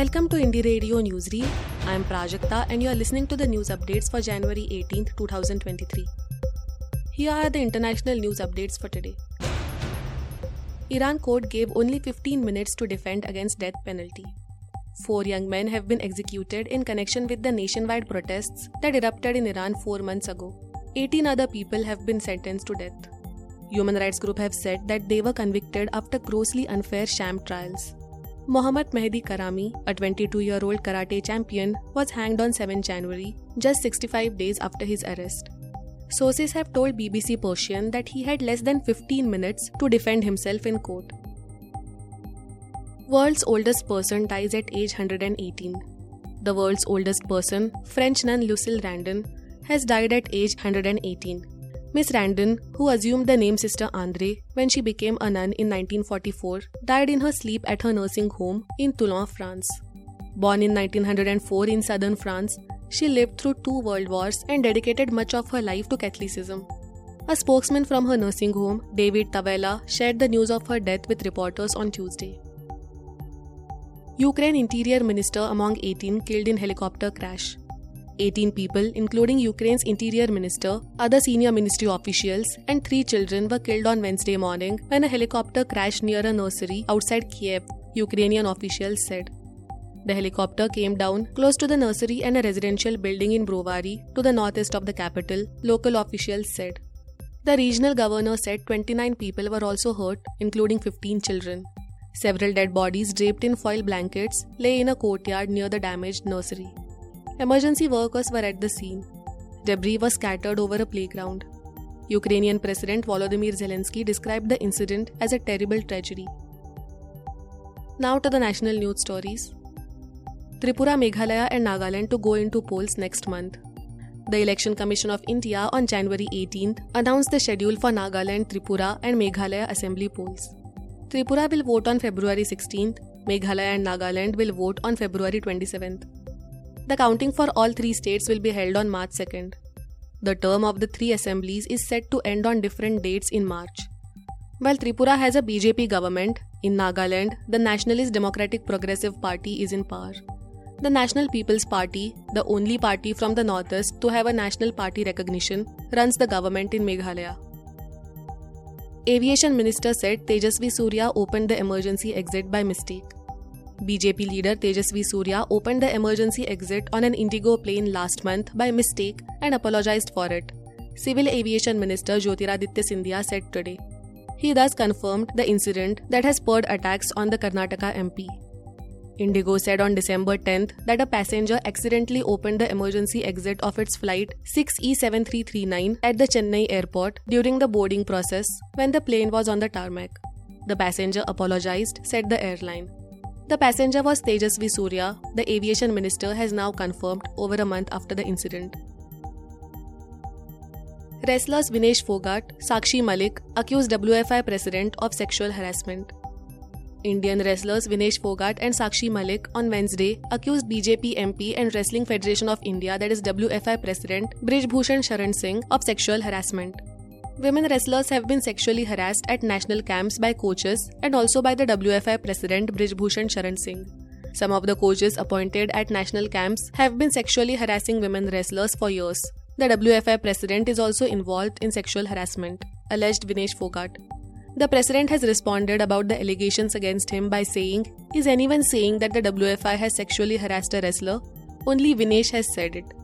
Welcome to Indie Radio Newsreel. I am Prajakta and you are listening to the news updates for January 18, 2023. Here are the international news updates for today. Iran court gave only 15 minutes to defend against death penalty. 4 young men have been executed in connection with the nationwide protests that erupted in Iran 4 months ago. 18 other people have been sentenced to death. Human rights groups have said that they were convicted after grossly unfair sham trials. Mohammad Mehdi Karami, a 22-year-old karate champion, was hanged on 7 January, just 65 days after his arrest. Sources have told BBC Persian that he had less than 15 minutes to defend himself in court. World's oldest person dies at age 118. The world's oldest person, French nun Lucille Randon, has died at age 118. Miss Randon, who assumed the name Sister Andre when she became a nun in 1944, died in her sleep at her nursing home in Toulon, France. Born in 1904 in southern France, she lived through 2 world wars and dedicated much of her life to Catholicism. A spokesman from her nursing home, David Tavella, shared the news of her death with reporters on Tuesday. Ukraine Interior Minister among 18 killed in helicopter crash. 18 people, including Ukraine's interior minister, other senior ministry officials, and 3 children were killed on Wednesday morning when a helicopter crashed near a nursery outside Kiev, Ukrainian officials said. The helicopter came down close to the nursery and a residential building in Brovary, to the northeast of the capital, local officials said. The regional governor said 29 people were also hurt, including 15 children. Several dead bodies draped in foil blankets lay in a courtyard near the damaged nursery. Emergency workers were at the scene. Debris was scattered over a playground. Ukrainian President Volodymyr Zelensky described the incident as a terrible tragedy. Now to the national news stories. Tripura, Meghalaya and Nagaland to go into polls next month. The Election Commission of India on January 18th announced the schedule for Nagaland, Tripura and Meghalaya assembly polls. Tripura will vote on February 16th. Meghalaya and Nagaland will vote on February 27th. The counting for all 3 states will be held on March 2nd. The term of the 3 assemblies is set to end on different dates in March. While Tripura has a BJP government, in Nagaland, the Nationalist Democratic Progressive Party is in power. The National People's Party, the only party from the northeast to have a national party recognition, runs the government in Meghalaya. Aviation Minister said Tejasvi Surya opened the emergency exit by mistake. BJP leader Tejasvi Surya opened the emergency exit on an Indigo plane last month by mistake and apologized for it, Civil Aviation Minister Jyotiraditya Scindia said today. He thus confirmed the incident that has spurred attacks on the Karnataka MP. Indigo said on December 10th that a passenger accidentally opened the emergency exit of its flight 6E7339 at the Chennai airport during the boarding process when the plane was on the tarmac. The passenger apologized, said the airline. The passenger was Tejasvi Surya, the aviation minister has now confirmed over a month after the incident. Wrestlers Vinesh Phogat, Sakshi Malik accused WFI president of sexual harassment. Indian wrestlers Vinesh Phogat and Sakshi Malik on Wednesday accused BJP MP and Wrestling Federation of India, that is WFI president Brij Bhushan Sharan Singh, of sexual harassment. Women wrestlers have been sexually harassed at national camps by coaches and also by the WFI president Brij Bhushan Sharan Singh. Some of the coaches appointed at national camps have been sexually harassing women wrestlers for years. The WFI president is also involved in sexual harassment, alleged Vinesh Phogat. The president has responded about the allegations against him by saying, "Is anyone saying that the WFI has sexually harassed a wrestler? Only Vinesh has said it."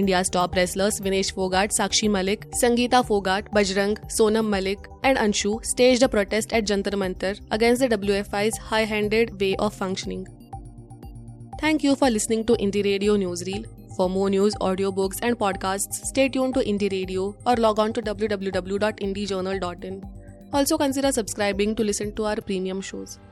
India's top wrestlers Vinesh Phogat, Sakshi Malik, Sangeeta Fogat, Bajrang, Sonam Malik and Anshu staged a protest at Jantar Mantar against the WFI's high-handed way of functioning. Thank you for listening to Indie Radio Newsreel. For more news, audiobooks and podcasts, stay tuned to Indie Radio or log on to www.indiejournal.in. Also consider subscribing to listen to our premium shows.